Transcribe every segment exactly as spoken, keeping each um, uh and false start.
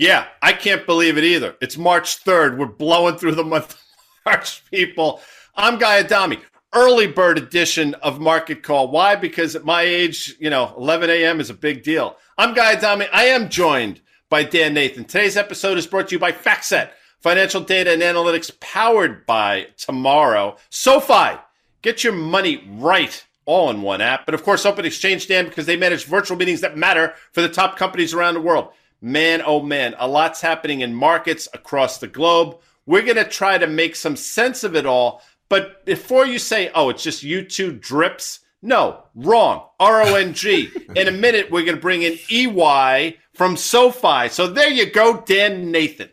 Yeah, I can't believe it either. It's March third. We're blowing through the month of March, people. I'm Guy Adami. Early bird edition of Market Call. Why? Because at my age, you know, eleven a m is a big deal. I'm Guy Adami. I am joined by Dan Nathan. Today's episode is brought to you by FactSet, financial data and analytics powered by tomorrow. SoFi, get your money right all in one app. But of course, Open Exchange, Dan, because they manage virtual meetings that matter for the top companies around the world. Man, oh man, a lot's happening in markets across the globe. We're going to try to make some sense of it all. But before you say, oh, it's just you two drips, no, wrong, R O N G. In a minute, we're going to bring in E Y from SoFi. So there you go, Dan Nathan.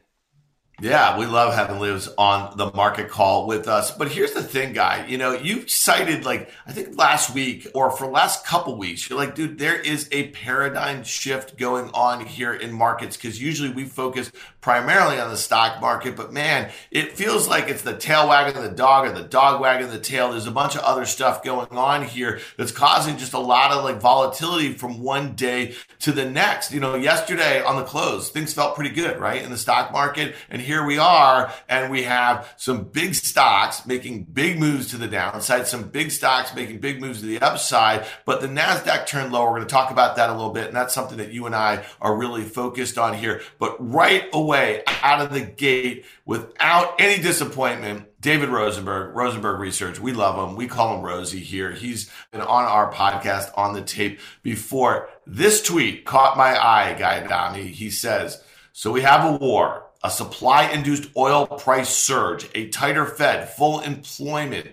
Yeah, we love having Liz on the Market Call with us. But here's the thing, Guy. You know, you cited, like, I think last week or for the last couple weeks, you're like, dude, there is a paradigm shift going on here in markets, because usually we focus primarily on the stock market. But, man, it feels like it's the tail wagging the dog or the dog wagging the tail. There's a bunch of other stuff going on here that's causing just a lot of, like, volatility from one day to the next. You know, yesterday on the close, things felt pretty good, right, in the stock market. And here we are, and we have some big stocks making big moves to the downside, some big stocks making big moves to the upside, but the NASDAQ turned lower. We're going to talk about that a little bit, and that's something that you and I are really focused on here. But right away, out of the gate, without any disappointment, David Rosenberg, Rosenberg Research, we love him. We call him Rosie here. He's been on our podcast, On the Tape, before. This tweet caught my eye, Guy Adami. He says, so we have a war, a supply-induced oil price surge, a tighter Fed, full employment,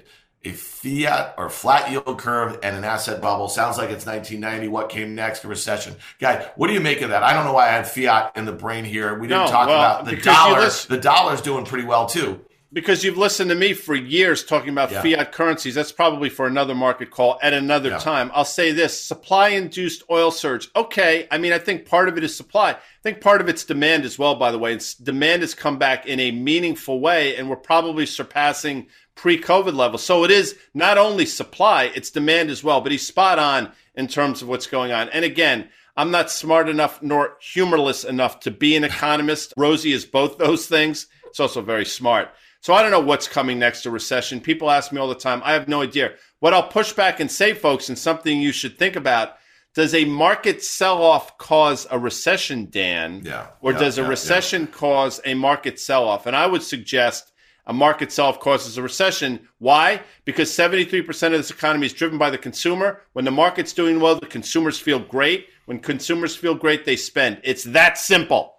a fiat or flat yield curve, and an asset bubble. Sounds like it's nineteen ninety. What came next? A recession. Guy, what do you make of that? I don't know why I had fiat in the brain here. We didn't no, talk well, about the dollar. List- the dollar's doing pretty well, too. Because you've listened to me for years talking about yeah. fiat currencies. That's probably for another Market Call at another yeah. time. I'll say this, supply-induced oil surge. Okay, I mean, I think part of it is supply. I think part of it's demand as well, by the way. It's, demand has come back in a meaningful way, and we're probably surpassing pre-COVID levels. So it is not only supply, it's demand as well. But he's spot on in terms of what's going on. And again, I'm not smart enough nor humorless enough to be an economist. Rosie is both those things. It's also very smart. So I don't know what's coming next, to recession. People ask me all the time. I have no idea. What I'll push back and say, folks, and something you should think about, does a market sell-off cause a recession, Dan? Yeah. Or yeah, does a yeah, recession yeah. cause a market sell-off? And I would suggest a market sell-off causes a recession. Why? Because seventy-three percent of this economy is driven by the consumer. When the market's doing well, the consumers feel great. When consumers feel great, they spend. It's that simple.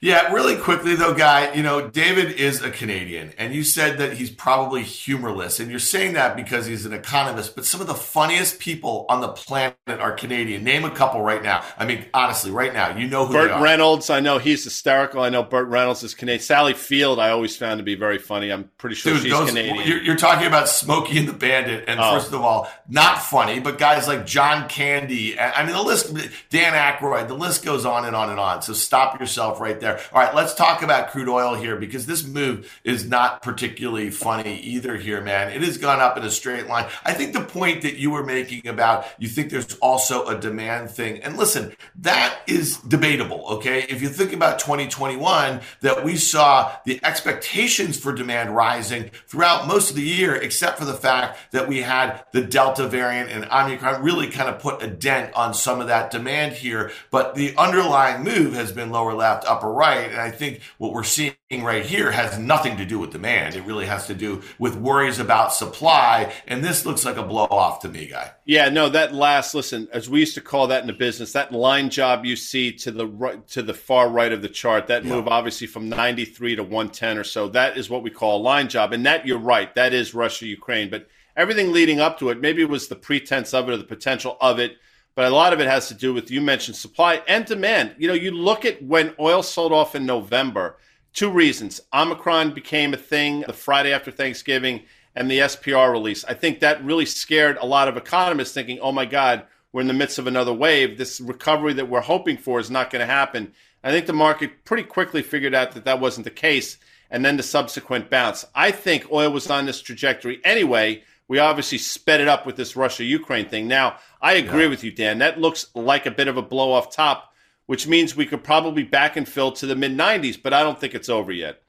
Yeah, really quickly, though, Guy, you know, David is a Canadian, and you said that he's probably humorless, and you're saying that because he's an economist, but some of the funniest people on the planet are Canadian. Name a couple right now. I mean, honestly, right now, you know who Burt they are. Burt Reynolds, I know he's hysterical. I know Burt Reynolds is Canadian. Sally Field, I always found to be very funny. I'm pretty sure Dude, she's those, Canadian. You're, you're talking about Smokey and the Bandit, and oh. first of all, not funny, but guys like John Candy, I mean, the list, Dan Aykroyd, the list goes on and on and on, so stop yourself right there. All right, let's talk about crude oil here, because this move is not particularly funny either here, man. It has gone up in a straight line. I think the point that you were making about you think there's also a demand thing. And listen, that is debatable, okay? If you think about twenty twenty-one, that we saw the expectations for demand rising throughout most of the year, except for the fact that we had the Delta variant and Omicron really kind of put a dent on some of that demand here. But the underlying move has been lower left, upper right. Right. And I think what we're seeing right here has nothing to do with demand. It really has to do with worries about supply. And this looks like a blow off to me, Guy. Yeah, no, that last, listen, as we used to call that in the business, that line job you see to the right, to the far right of the chart, that yeah. move obviously from ninety-three to one ten or so, that is what we call a line job. And that, you're right, that is Russia, Ukraine. But everything leading up to it, maybe it was the pretense of it or the potential of it. But a lot of it has to do with, you mentioned supply and demand. You know, you look at when oil sold off in November, two reasons. Omicron became a thing the Friday after Thanksgiving, and the S P R release. I think that really scared a lot of economists thinking, oh, my God, we're in the midst of another wave. This recovery that we're hoping for is not going to happen. I think the market pretty quickly figured out that that wasn't the case, and then the subsequent bounce. I think oil was on this trajectory anyway. We obviously sped it up with this Russia-Ukraine thing. Now, I agree yeah. with you, Dan. That looks like a bit of a blow-off top. which means we could probably back and fill to the mid nineties, but I don't think it's over yet.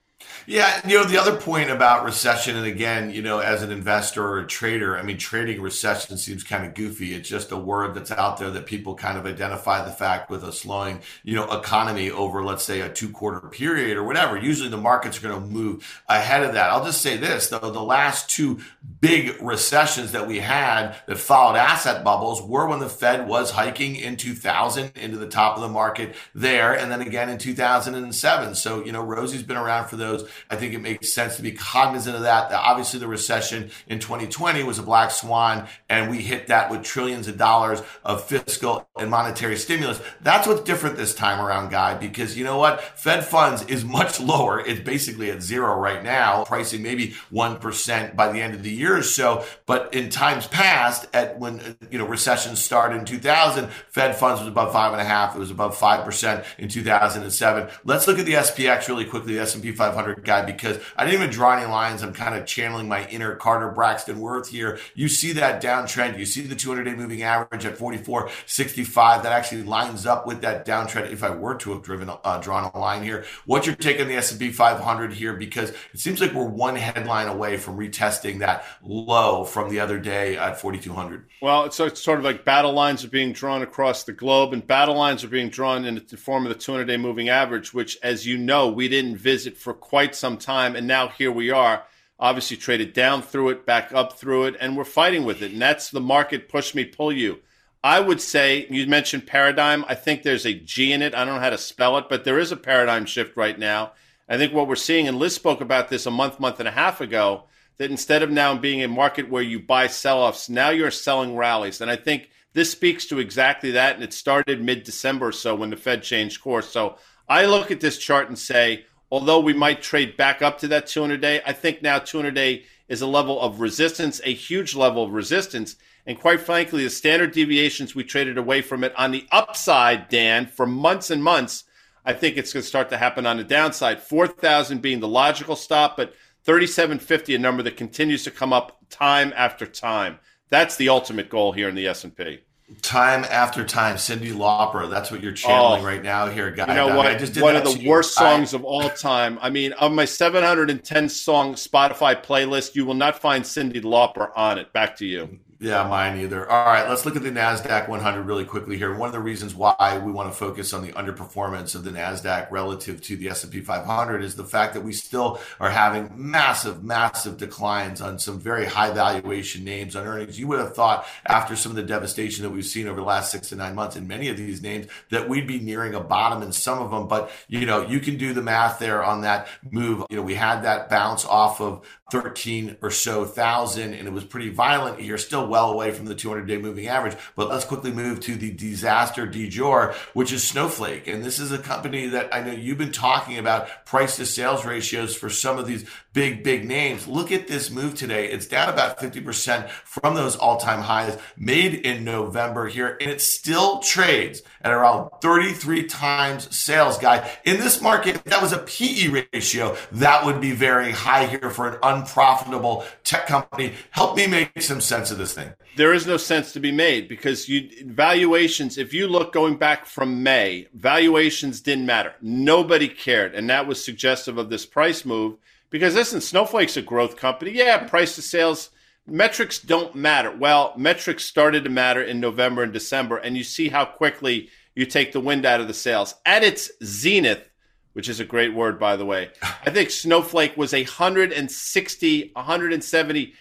Yeah, you know, the other point about recession, and again, you know, as an investor or a trader, I mean, trading recession seems kind of goofy. It's just a word that's out there that people kind of identify the fact with a slowing, you know, economy over, let's say, a two-quarter period or whatever. Usually the markets are going to move ahead of that. I'll just say this, though, the last two big recessions that we had that followed asset bubbles were when the Fed was hiking in two thousand into the top of the market there, and then again in two thousand seven. So, you know, Rosie's been around for the I think it makes sense to be cognizant of that. Obviously, the recession in twenty twenty was a black swan, and we hit that with trillions of dollars of fiscal and monetary stimulus. That's what's different this time around, Guy, because you know what? Fed funds is much lower. It's basically at zero right now, pricing maybe one percent by the end of the year or so. But in times past, at when you know recessions started in two thousand, Fed funds was above five point five percent. It was above five percent in two thousand seven. Let's look at the S P X really quickly, the S and P five hundred. Guy, because I didn't even draw any lines. I'm kind of channeling my inner Carter Braxton Worth here. You see that downtrend. You see the two hundred day moving average at forty-four sixty-five. That actually lines up with that downtrend if I were to have driven uh, drawn a line here. What's your take on the S and P five hundred here? Because it seems like we're one headline away from retesting that low from the other day at forty-two hundred. Well, it's, it's sort of like battle lines are being drawn across the globe, and battle lines are being drawn in the form of the two hundred day moving average, which, as you know, we didn't visit for quite some time, and now here we are, obviously traded down through it, back up through it, and we're fighting with it. And that's the market push me, pull you. I would say, you mentioned paradigm. I think there's a G in it. I don't know how to spell it, but there is a paradigm shift right now. I think what we're seeing, and Liz spoke about this a month, month and a half ago, that instead of now being a market where you buy sell-offs, now you're selling rallies. And I think this speaks to exactly that, and it started mid-December or so when the Fed changed course. So I look at this chart and say, although we might trade back up to that two hundred day, I think now two hundred day is a level of resistance, a huge level of resistance. And quite frankly, the standard deviations we traded away from it on the upside, Dan, for months and months, I think it's going to start to happen on the downside. four thousand being the logical stop, but thirty-seven fifty, a number that continues to come up time after time. That's the ultimate goal here in the S and P. Time after time, Cyndi Lauper. That's what you're channeling oh, right now here, Guy. You know what? I just did One of the worst you. songs I... of all time. I mean, on my seven hundred ten song Spotify playlist, you will not find Cyndi Lauper on it. Back to you. Yeah, mine either. All right, let's look at the NASDAQ one hundred really quickly here. One of the reasons why we want to focus on the underperformance of the NASDAQ relative to the S and P five hundred is the fact that we still are having massive, massive declines on some very high valuation names on earnings. You would have thought after some of the devastation that we've seen over the last six to nine months in many of these names that we'd be nearing a bottom in some of them. But, you know, you can do the math there on that move. You know, we had that bounce off of thirteen or so thousand, and it was pretty violent here, still well away from the two hundred day moving average. But let's quickly move to the disaster du jour, which is Snowflake. And this is a company that I know you've been talking about price to sales ratios for some of these big, big names. Look at this move today. It's down about fifty percent from those all-time highs made in November here, and it still trades at around thirty-three times sales, Guy. In this market, if that was a P E ratio, that would be very high here for an unprofitable tech company. Help me make some sense of this thing. There is no sense to be made because you valuations, if you look going back from May, valuations didn't matter. Nobody cared. And that was suggestive of this price move because, listen, Snowflake's a growth company. Yeah, price to sales, metrics don't matter. Well, metrics started to matter in November and December, and you see how quickly you take the wind out of the sails. At its zenith, which is a great word, by the way, I think Snowflake was a one hundred sixty, one hundred seventy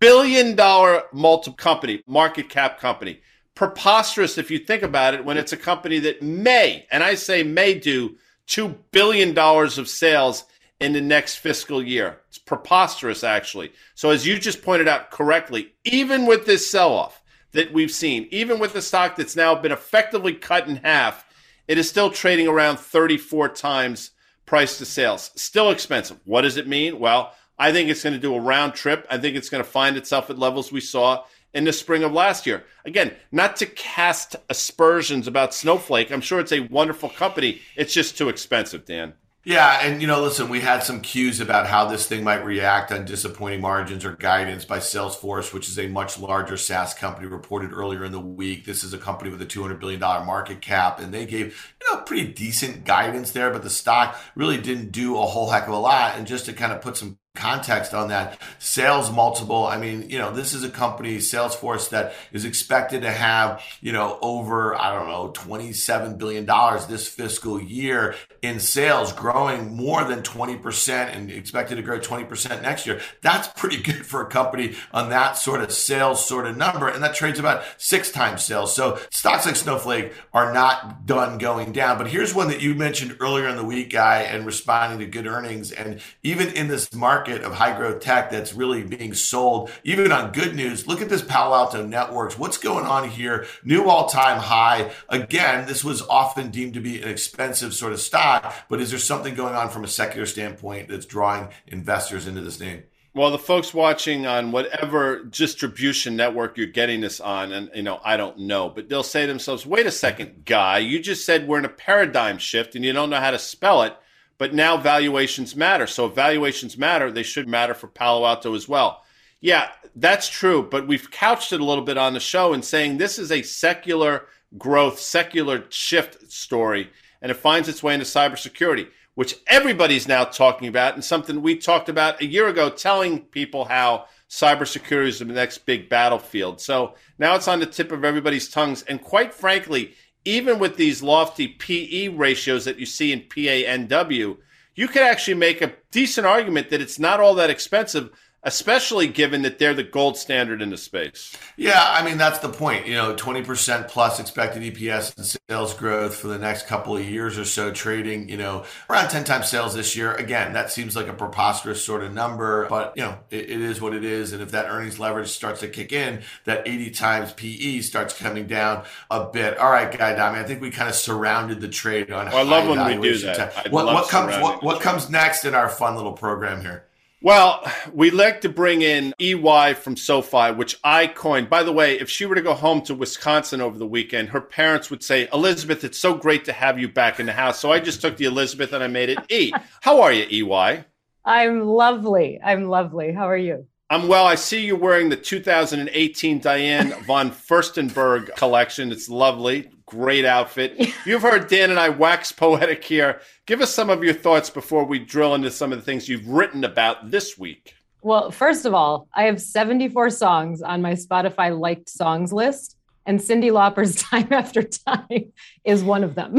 billion dollar multiple company, market cap company. Preposterous if you think about it when it's a company that may, and I say may do, two billion dollars of sales in the next fiscal year. It's preposterous, actually. So as you just pointed out correctly, even with this sell-off that we've seen, even with the stock that's now been effectively cut in half, it is still trading around thirty-four times price to sales. Still expensive. What does it mean? Well, I think it's going to do a round trip. I think it's going to find itself at levels we saw in the spring of last year. Again, not to cast aspersions about Snowflake. I'm sure it's a wonderful company. It's just too expensive, Dan. Yeah. And, you know, listen, we had some cues about how this thing might react on disappointing margins or guidance by Salesforce, which is a much larger SaaS company, reported earlier in the week. This is a company with a two hundred billion dollars market cap, and they gave, you know, pretty decent guidance there, but the stock really didn't do a whole heck of a lot. And just to kind of put some context on that sales multiple, I mean, you know, this is a company, Salesforce, that is expected to have, you know, over, I don't know, twenty-seven billion dollars this fiscal year in sales, growing more than twenty percent and expected to grow twenty percent next year. That's pretty good for a company on that sort of sales sort of number. And that trades about six times sales. So stocks like Snowflake are not done going down. But here's one that you mentioned earlier in the week, Guy, and responding to good earnings. And even in this market of high growth tech that's really being sold, even on good news, look at this Palo Alto Networks. What's going on here? New all-time high. Again, this was often deemed to be an expensive sort of stock, but is there something going on from a secular standpoint that's drawing investors into this name? Well, the folks watching on whatever distribution network you're getting this on, and, you know, I don't know, but they'll say to themselves, wait a second, Guy, you just said we're in a paradigm shift and you don't know how to spell it. But now valuations matter. So if valuations matter, they should matter for Palo Alto as well. Yeah, that's true. But we've couched it a little bit on the show in saying this is a secular growth, secular shift story. And it finds its way into cybersecurity, which everybody's now talking about, and something we talked about a year ago, telling people how cybersecurity is the next big battlefield. So now it's on the tip of everybody's tongues. And quite frankly, even with these lofty P E ratios that you see in P A N W, you could actually make a decent argument that it's not all that expensive, especially given that they're the gold standard in the space. Yeah, I mean, that's the point. You know, twenty percent plus expected E P S and sales growth for the next couple of years or so, trading, you know, around ten times sales this year. Again, that seems like a preposterous sort of number, but, you know, it, it is what it is. And if that earnings leverage starts to kick in, that eighty times P E starts coming down a bit. All right, Guy Adami, I think we kind of surrounded the trade on well, I love when we do that. What, what, comes, what, what comes next in our fun little program here? Well, we like to bring in E Y from SoFi, which I coined. By the way, if she were to go home to Wisconsin over the weekend, her parents would say, Elizabeth, it's so great to have you back in the house. So I just took the Elizabeth and I made it E. How are you, E Y? I'm lovely. I'm lovely. How are you? I'm well. I see you wearing the two thousand eighteen Diane von Furstenberg collection. It's lovely. Great outfit. You've heard Dan and I wax poetic here. Give us some of your thoughts before we drill into some of the things you've written about this week. Well, first of all, I have seventy-four songs on my Spotify liked songs list, and Cyndi Lauper's Time After Time is one of them.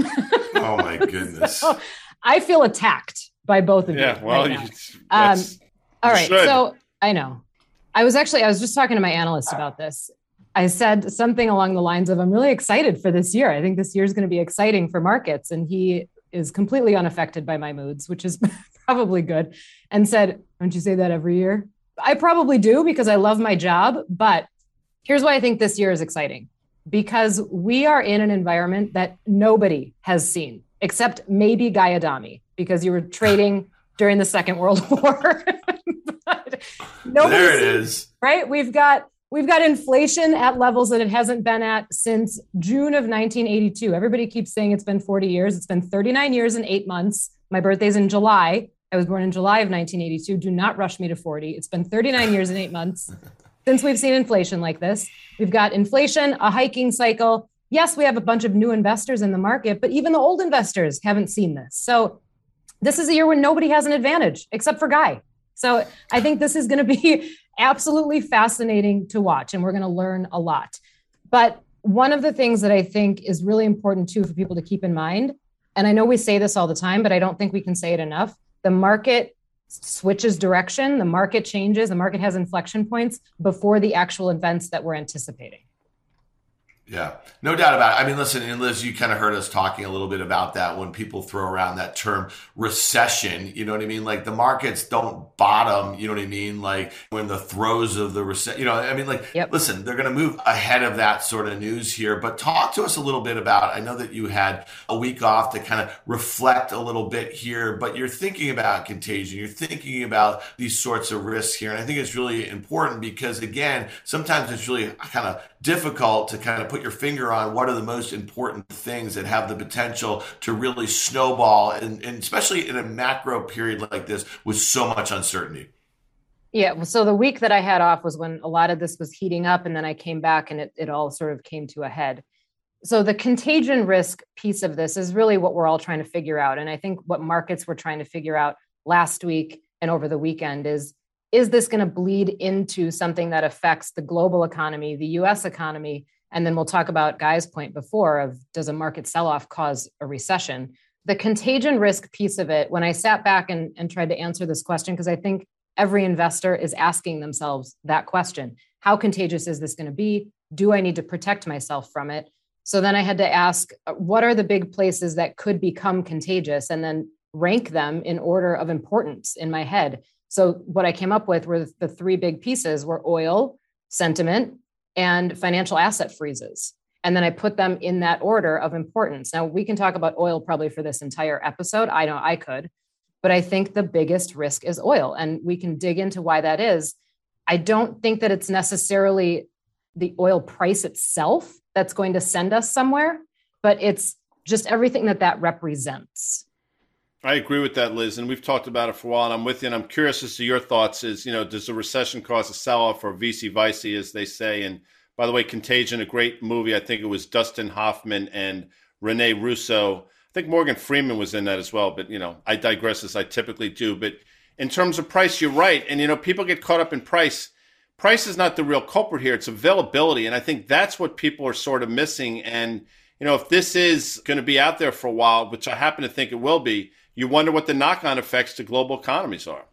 Oh, my goodness. So I feel attacked by both of yeah, you. Yeah, well, right you, um, all right. Should. So I know. I was actually, I was just talking to my analyst about this. I said something along the lines of, I'm really excited for this year. I think this year is going to be exciting for markets. And he is completely unaffected by my moods, which is probably good. And said, don't you say that every year? I probably do because I love my job. But here's why I think this year is exciting. Because we are in an environment that nobody has seen, except maybe Guy Adami, because you were trading during the Second World War. There it is. Right? We've got... We've got inflation at levels that it hasn't been at since June of nineteen eighty-two. Everybody keeps saying it's been forty years. It's been thirty-nine years and eight months. My birthday's in July. I was born in July of nineteen eighty-two. Do not rush me to forty. It's been thirty-nine years and eight months since we've seen inflation like this. We've got inflation, a hiking cycle. Yes, we have a bunch of new investors in the market, but even the old investors haven't seen this. So this is a year when nobody has an advantage except for Guy. So I think this is going to be absolutely fascinating to watch, and we're going to learn a lot. But one of the things that I think is really important, too, for people to keep in mind, and I know we say this all the time, but I don't think we can say it enough, the market switches direction, the market changes, the market has inflection points before the actual events that we're anticipating. Yeah, no doubt about it. I mean, listen, and Liz, you kind of heard us talking a little bit about that when people throw around that term recession, you know what I mean? Like the markets don't bottom, you know what I mean? Like when the throes of the recession, you know, I mean, like, yep. Listen, they're going to move ahead of that sort of news here, but talk to us a little bit about, I know that you had a week off to kind of reflect a little bit here, but you're thinking about contagion, you're thinking about these sorts of risks here. And I think it's really important because again, sometimes it's really kind of difficult to kind of put your finger on what are the most important things that have the potential to really snowball, and, and especially in a macro period like this with so much uncertainty? Yeah, well, so the week that I had off was when a lot of this was heating up, and then I came back and it, it all sort of came to a head. So the contagion risk piece of this is really what we're all trying to figure out. And I think what markets were trying to figure out last week and over the weekend is, is this going to bleed into something that affects the global economy, the U S economy? And then we'll talk about Guy's point before of, does a market sell-off cause a recession? The contagion risk piece of it, when I sat back and, and tried to answer this question, because I think every investor is asking themselves that question, how contagious is this going to be? Do I need to protect myself from it? So then I had to ask, what are the big places that could become contagious, and then rank them in order of importance in my head. So what I came up with were the three big pieces were oil, sentiment, and financial asset freezes. And then I put them in that order of importance. Now we can talk about oil probably for this entire episode. I know I could. But I think the biggest risk is oil, and we can dig into why that is. I don't think that it's necessarily the oil price itself that's going to send us somewhere, but it's just everything that that represents. I agree with that, Liz, and we've talked about it for a while, and I'm with you, and I'm curious as to your thoughts is, you know, does a recession cause a sell-off, or vice-versa, as they say? And by the way, Contagion, a great movie. I think it was Dustin Hoffman and Rene Russo. I think Morgan Freeman was in that as well, but, you know, I digress as I typically do. But in terms of price, you're right. And, you know, people get caught up in price. Price is not the real culprit here. It's availability. And I think that's what people are sort of missing. And, you know, if this is going to be out there for a while, which I happen to think it will be, you wonder what the knock-on effects to global economies are.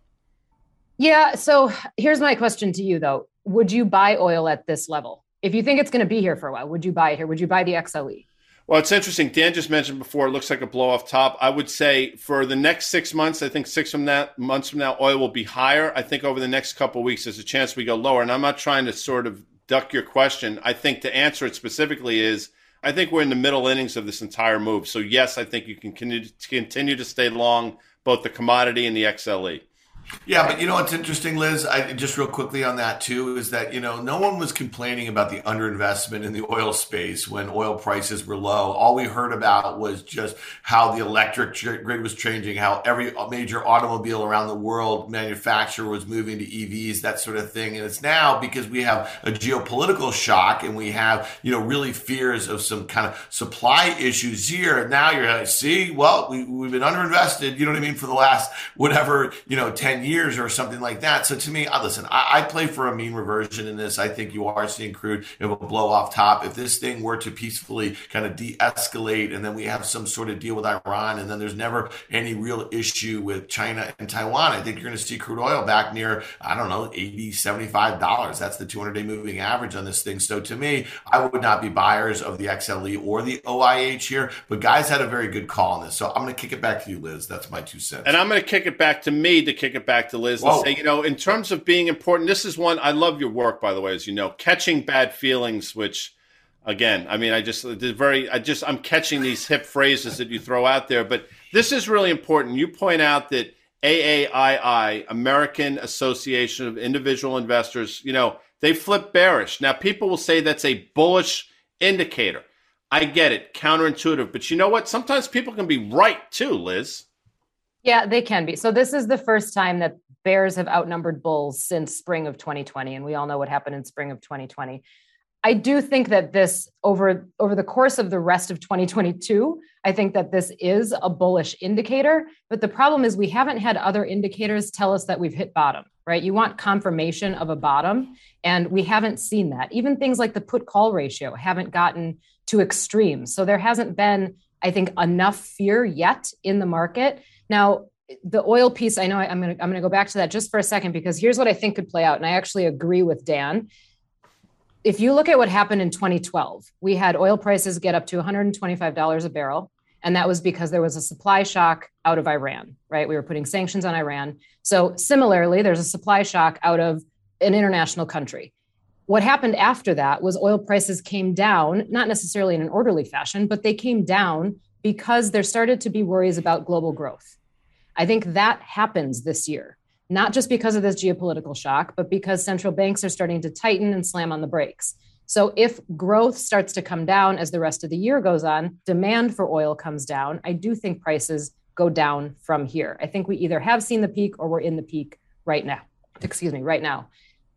Yeah. So here's my question to you, though. Would you buy oil at this level? If you think it's going to be here for a while, would you buy it here? Would you buy the X L E? Well, it's interesting. Dan just mentioned before, it looks like a blow off top. I would say for the next six months, I think six from that, months from now, oil will be higher. I think over the next couple of weeks, there's a chance we go lower. And I'm not trying to sort of duck your question. I think to answer it specifically is, I think we're in the middle innings of this entire move. So yes, I think you can continue to stay long both the commodity and the X L E. Yeah, but you know what's interesting, Liz, I, just real quickly on that too, is that, you know, no one was complaining about the underinvestment in the oil space when oil prices were low. All we heard about was just how the electric grid was changing, how every major automobile around the world manufacturer was moving to E Vs, that sort of thing. And it's now because we have a geopolitical shock and we have, you know, really fears of some kind of supply issues here. And now you're like, see, well, we, we've been underinvested, you know what I mean, for the last whatever, you know, ten years or something like that. So to me, listen, I, I play for a mean reversion in this. I think you are seeing crude, it will blow off top. If this thing were to peacefully kind of de-escalate and then we have some sort of deal with Iran and then there's never any real issue with China and Taiwan, I think you're going to see crude oil back near, I don't know, eighty, seventy-five dollars. That's the two hundred day moving average on this thing. So to me, I would not be buyers of the X L E or the O I H here, but Guy's had a very good call on this. So I'm going to kick it back to you, Liz. That's my two cents. And I'm going to kick it back to me to kick it back to Liz and Whoa. say, you know, in terms of being important, this is one, I love your work, by the way, as you know, catching bad feelings, which again, I mean, I just, very, I just, I'm catching these hip phrases that you throw out there, but this is really important. You point out that A A I I, American Association of Individual Investors, you know, they flip bearish. Now people will say that's a bullish indicator. I get it, counterintuitive, but you know what? Sometimes people can be right too, Liz. Yeah, they can be. So this is the first time that bears have outnumbered bulls since spring of twenty twenty. And we all know what happened in spring of twenty twenty. I do think that this over, over the course of the rest of twenty twenty-two, I think that this is a bullish indicator. But the problem is we haven't had other indicators tell us that we've hit bottom, right? You want confirmation of a bottom. And we haven't seen that. Even things like the put call ratio haven't gotten to extremes. So there hasn't been, I think, enough fear yet in the market. Now, the oil piece, I know I'm going to, I'm going to go back to that just for a second, because here's what I think could play out. And I actually agree with Dan. If you look at what happened in twenty twelve, we had oil prices get up to one hundred twenty-five dollars a barrel. And that was because there was a supply shock out of Iran, right? We were putting sanctions on Iran. So similarly, there's a supply shock out of an international country. What happened after that was oil prices came down, not necessarily in an orderly fashion, but they came down because there started to be worries about global growth. I think that happens this year, not just because of this geopolitical shock, but because central banks are starting to tighten and slam on the brakes. So if growth starts to come down as the rest of the year goes on, demand for oil comes down, I do think prices go down from here. I think we either have seen the peak or we're in the peak right now. Excuse me, right now.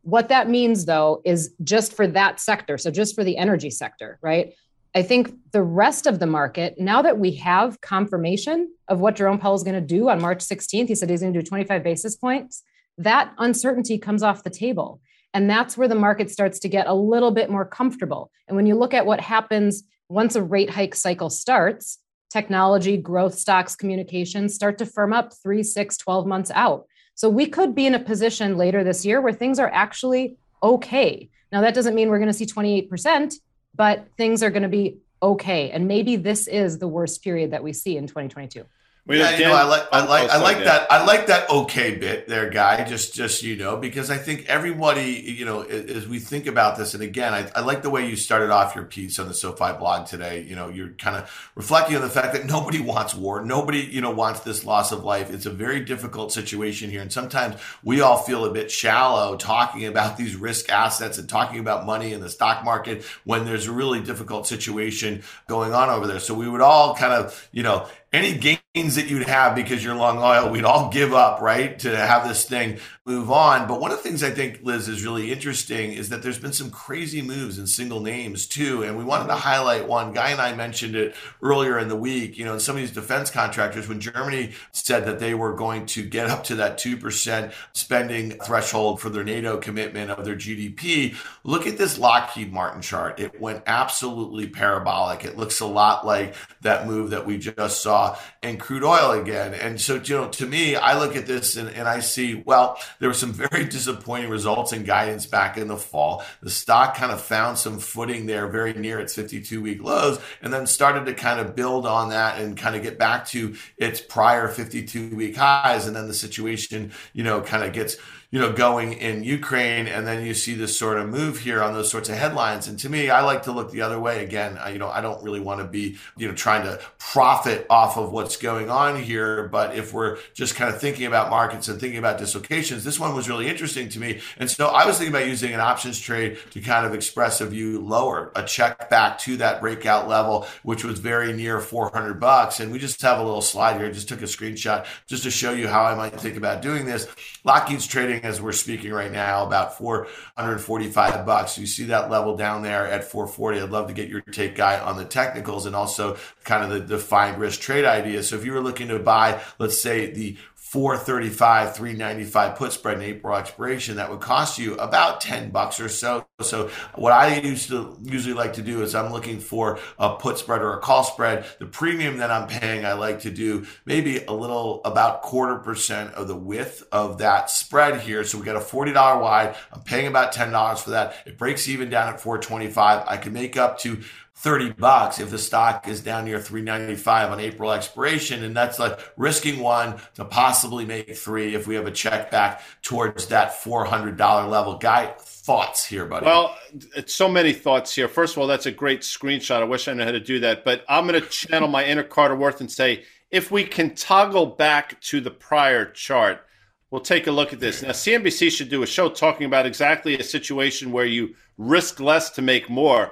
What that means, though, is just for that sector. So just for the energy sector, right? I think the rest of the market, now that we have confirmation of what Jerome Powell is going to do on March sixteenth, he said he's going to do twenty-five basis points, that uncertainty comes off the table. And that's where the market starts to get a little bit more comfortable. And when you look at what happens once a rate hike cycle starts, technology, growth stocks, communications start to firm up three, six, twelve months out. So we could be in a position later this year where things are actually okay. Now, that doesn't mean we're going to see twenty-eight percent, but things are going to be okay. And maybe this is the worst period that we see in twenty twenty-two. Well, yeah, you know, I like, I like, I like that. I like that okay bit there, Guy, just, just, you know, because I think everybody, you know, as we think about this, and again, I, I like the way you started off your piece on the SoFi blog today. You know, you're kind of reflecting on the fact that nobody wants war. Nobody, you know, wants this loss of life. It's a very difficult situation here. And sometimes we all feel a bit shallow talking about these risk assets and talking about money in the stock market when there's a really difficult situation going on over there. So we would all kind of, you know, any gains that you'd have because you're long oil, we'd all give up, right, to have this thing move on. But one of the things I think, Liz, is really interesting is that there's been some crazy moves in single names, too. And we wanted to highlight one. Guy and I mentioned it earlier in the week. You know, in some of these defense contractors, when Germany said that they were going to get up to that two percent spending threshold for their NATO commitment of their G D P, look at this Lockheed Martin chart. It went absolutely parabolic. It looks a lot like that move that we just saw in crude oil again. And so, you know, to me, I look at this and, and I see, well, there were some very disappointing results and guidance back in the fall. The stock kind of found some footing there very near its fifty-two week lows and then started to kind of build on that and kind of get back to its prior fifty-two week highs. And then the situation, you know, kind of gets, you know, going in Ukraine. And then you see this sort of move here on those sorts of headlines. And to me, I like to look the other way. Again, I, you know, I don't really want to be, you know, trying to profit off of what's going on here. But if we're just kind of thinking about markets and thinking about dislocations, this one was really interesting to me. And so I was thinking about using an options trade to kind of express a view lower, a check back to that breakout level, which was very near four hundred bucks. And we just have a little slide here. I just took a screenshot just to show you how I might think about doing this. Lockheed's trading, as we're speaking right now, about four hundred forty-five bucks. You see that level down there at four forty. I'd love to get your take, Guy, on the technicals and also kind of the defined risk trade idea. So if you were looking to buy, let's say, the four thirty-five, three ninety-five put spread in April expiration, that would cost you about ten bucks or so. So what I used to usually like to do is I'm looking for a put spread or a call spread. The premium that I'm paying, I like to do maybe a little about quarter percent of the width of that spread here. So we got a forty dollars wide. I'm paying about ten dollars for that. It breaks even down at four twenty-five. I can make up to thirty bucks if the stock is down near three ninety-five on April expiration. And that's like risking one to possibly make three if we have a check back towards that four hundred dollars level. Guy, thoughts here, buddy? Well, it's so many thoughts here. First of all, that's a great screenshot. I wish I knew how to do that. But I'm going to channel my inner Carter Worth and say, if we can toggle back to the prior chart, we'll take a look at this. Now, C N B C should do a show talking about exactly a situation where you risk less to make more.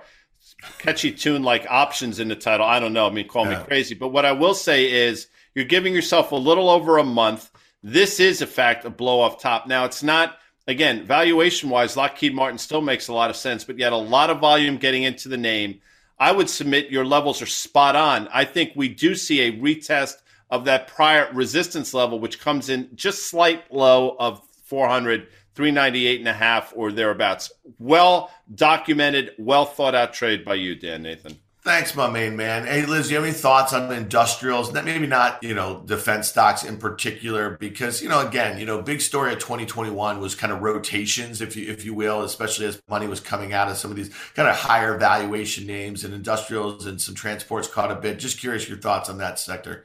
Catchy tune like options in the title. I don't know. I mean, call yeah. me crazy. But what I will say is you're giving yourself a little over a month. This is, in fact, a blow off top. Now, it's not, again, valuation-wise, Lockheed Martin still makes a lot of sense, but yet a lot of volume getting into the name. I would submit your levels are spot on. I think we do see a retest of that prior resistance level, which comes in just slight low of four hundred. three ninety-eight and a half or thereabouts. Well documented, well thought out trade by you, Dan Nathan. Thanks, my main man. Hey, Liz, do you have any thoughts on industrials? Maybe not, you know, defense stocks in particular, because, you know, again, you know, big story of twenty twenty-one was kind of rotations, if you if you will, especially as money was coming out of some of these kind of higher valuation names, and industrials and some transports caught a bit. Just curious your thoughts on that sector.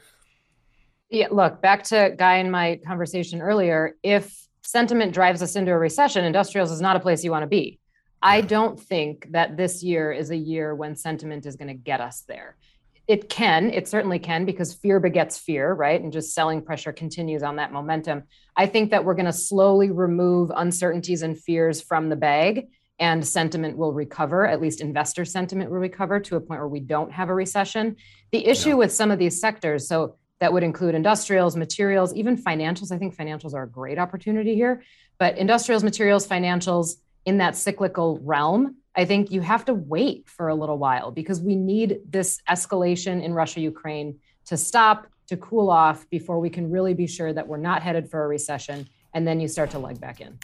Yeah, look, back to Guy and my conversation earlier. If sentiment drives us into a recession, industrials is not a place you want to be. I don't think that this year is a year when sentiment is going to get us there. It can, it certainly can, because fear begets fear, right? And just selling pressure continues on that momentum. I think that we're going to slowly remove uncertainties and fears from the bag and sentiment will recover, at least investor sentiment will recover to a point where we don't have a recession. The issue yeah. with some of these sectors, so that would include industrials, materials, even financials. I think financials are a great opportunity here, but industrials, materials, financials in that cyclical realm, I think you have to wait for a little while because we need this escalation in Russia-Ukraine to stop, to cool off before we can really be sure that we're not headed for a recession. And then you start to leg back in.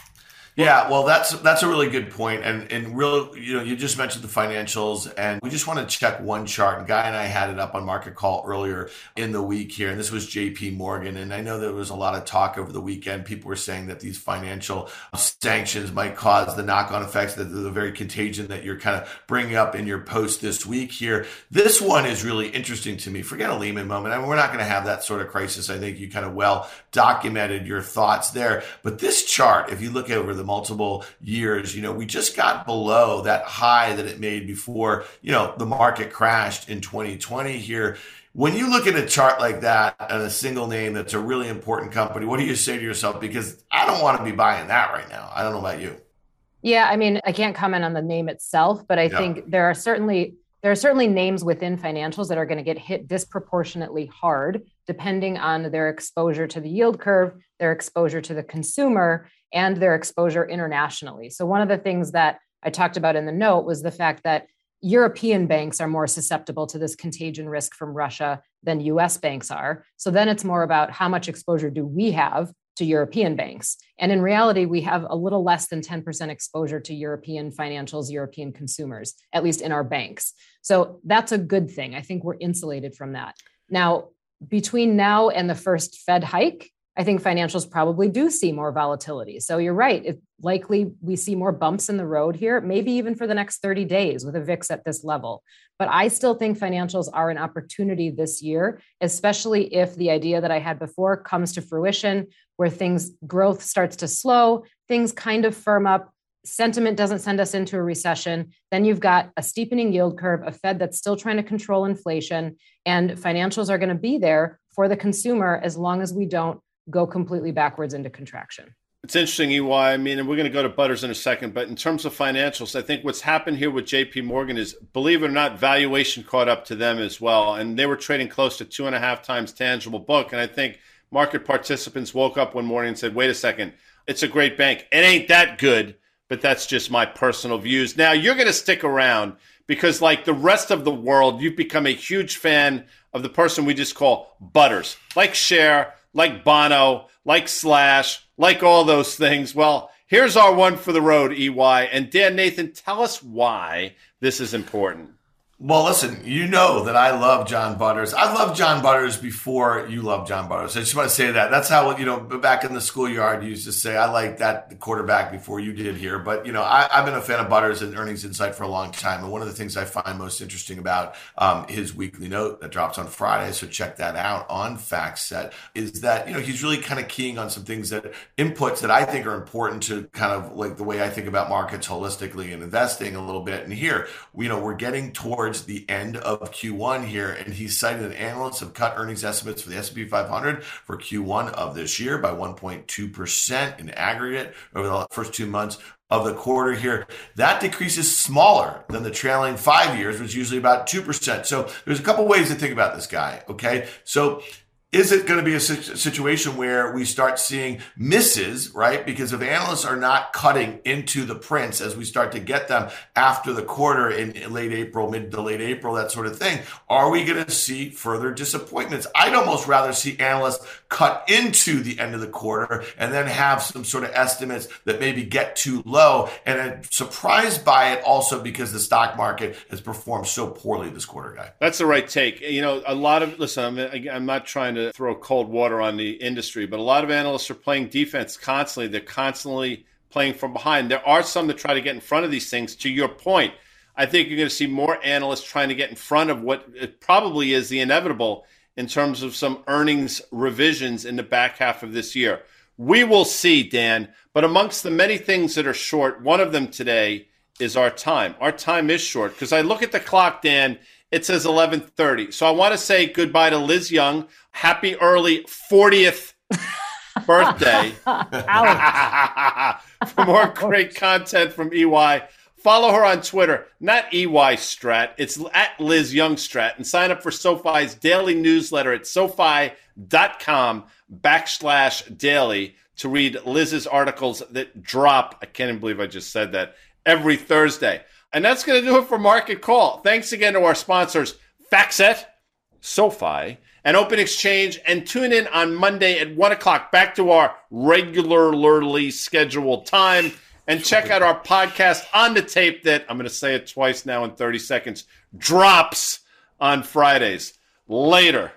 Yeah, well, that's that's a really good point. And and real, you know, you just mentioned the financials, and we just want to check one chart. And Guy and I had it up on Market Call earlier in the week here, and this was J P Morgan. And I know there was a lot of talk over the weekend. People were saying that these financial sanctions might cause the knock-on effects, the, the very contagion that you're kind of bringing up in your post this week here. This one is really interesting to me. Forget a Lehman moment. I mean, we're not going to have that sort of crisis. I think you kind of well documented your thoughts there. But this chart, if you look over the multiple years, you know, we just got below that high that it made before, you know, the market crashed in twenty twenty here. When you look at a chart like that and a single name that's a really important company, what do you say to yourself? Because I don't want to be buying that right now. I don't know about you. Yeah, I mean, I can't comment on the name itself, but I yeah. think there are certainly there are certainly names within financials that are going to get hit disproportionately hard, depending on their exposure to the yield curve, their exposure to the consumer, and their exposure internationally. So one of the things that I talked about in the note was the fact that European banks are more susceptible to this contagion risk from Russia than U S banks are. So then it's more about how much exposure do we have to European banks? And in reality, we have a little less than ten percent exposure to European financials, European consumers, at least in our banks. So that's a good thing. I think we're insulated from that. Now, between now and the first Fed hike, I think financials probably do see more volatility. So you're right. It likely we see more bumps in the road here, maybe even for the next thirty days with a V I X at this level. But I still think financials are an opportunity this year, especially if the idea that I had before comes to fruition, where things growth starts to slow, things kind of firm up, sentiment doesn't send us into a recession. Then you've got a steepening yield curve, a Fed that's still trying to control inflation, and financials are going to be there for the consumer as long as we don't go completely backwards into contraction. It's interesting, E Y. I mean, and we're going to go to Butters in a second, but in terms of financials, I think what's happened here with J P Morgan is, believe it or not, valuation caught up to them as well. And they were trading close to two and a half times tangible book. And I think market participants woke up one morning and said, wait a second, it's a great bank. It ain't that good, but that's just my personal views. Now, you're going to stick around because, like the rest of the world, you've become a huge fan of the person we just call Butters, like Cher, like Bono, like Slash, like all those things. Well, here's our one for the road, E Y. And Dan Nathan, tell us why this is important. Well, listen, you know that I love John Butters. I loved John Butters before you loved John Butters. I just want to say that. That's how, you know, back in the schoolyard, you used to say, I liked that quarterback before you did here. But, you know, I, I've been a fan of Butters and Earnings Insight for a long time. And one of the things I find most interesting about um, his weekly note that drops on Friday, so check that out on FactSet, is that, you know, he's really kind of keying on some things that inputs that I think are important to kind of like the way I think about markets holistically and investing a little bit. And here, you know, we're getting towards the end of Q one here, and he cited that analysts have cut earnings estimates for the S and P five hundred for Q one of this year by one point two percent in aggregate over the first two months of the quarter here. That decrease is smaller than the trailing five years, which is usually about two percent. So there's a couple ways to think about this, Guy, okay? So is it going to be a situation where we start seeing misses, right? Because if analysts are not cutting into the prints as we start to get them after the quarter in late April, mid to late April, that sort of thing, are we going to see further disappointments? I'd almost rather see analysts cut into the end of the quarter and then have some sort of estimates that maybe get too low. And I'm surprised by it also because the stock market has performed so poorly this quarter, Guy. That's the right take. You know, a lot of, listen, I'm, I'm not trying to throw cold water on the industry, but a lot of analysts are playing defense constantly. They're constantly playing from behind. There are some that try to get in front of these things. To your point, I think you're going to see more analysts trying to get in front of what it probably is the inevitable in terms of some earnings revisions in the back half of this year. We will see, Dan, but amongst the many things that are short, one of them today is our time. Our time is short because I look at the clock, Dan, it says eleven thirty. So I want to say goodbye to Liz Young. Happy early fortieth birthday. For more great content from E Y, Follow her on Twitter, not E Y Strat. It's at Liz Young Strat. And sign up for SoFi's daily newsletter at SoFi.com backslash daily to read Liz's articles that drop. I can't even believe I just said that. Every Thursday. And that's going to do it for Market Call. Thanks again to our sponsors, FactSet, SoFi, and Open Exchange. And tune in on Monday at one o'clock, back to our regularly scheduled time. And check out our podcast On the Tape that, I'm going to say it twice now in thirty seconds, drops on Fridays. Later.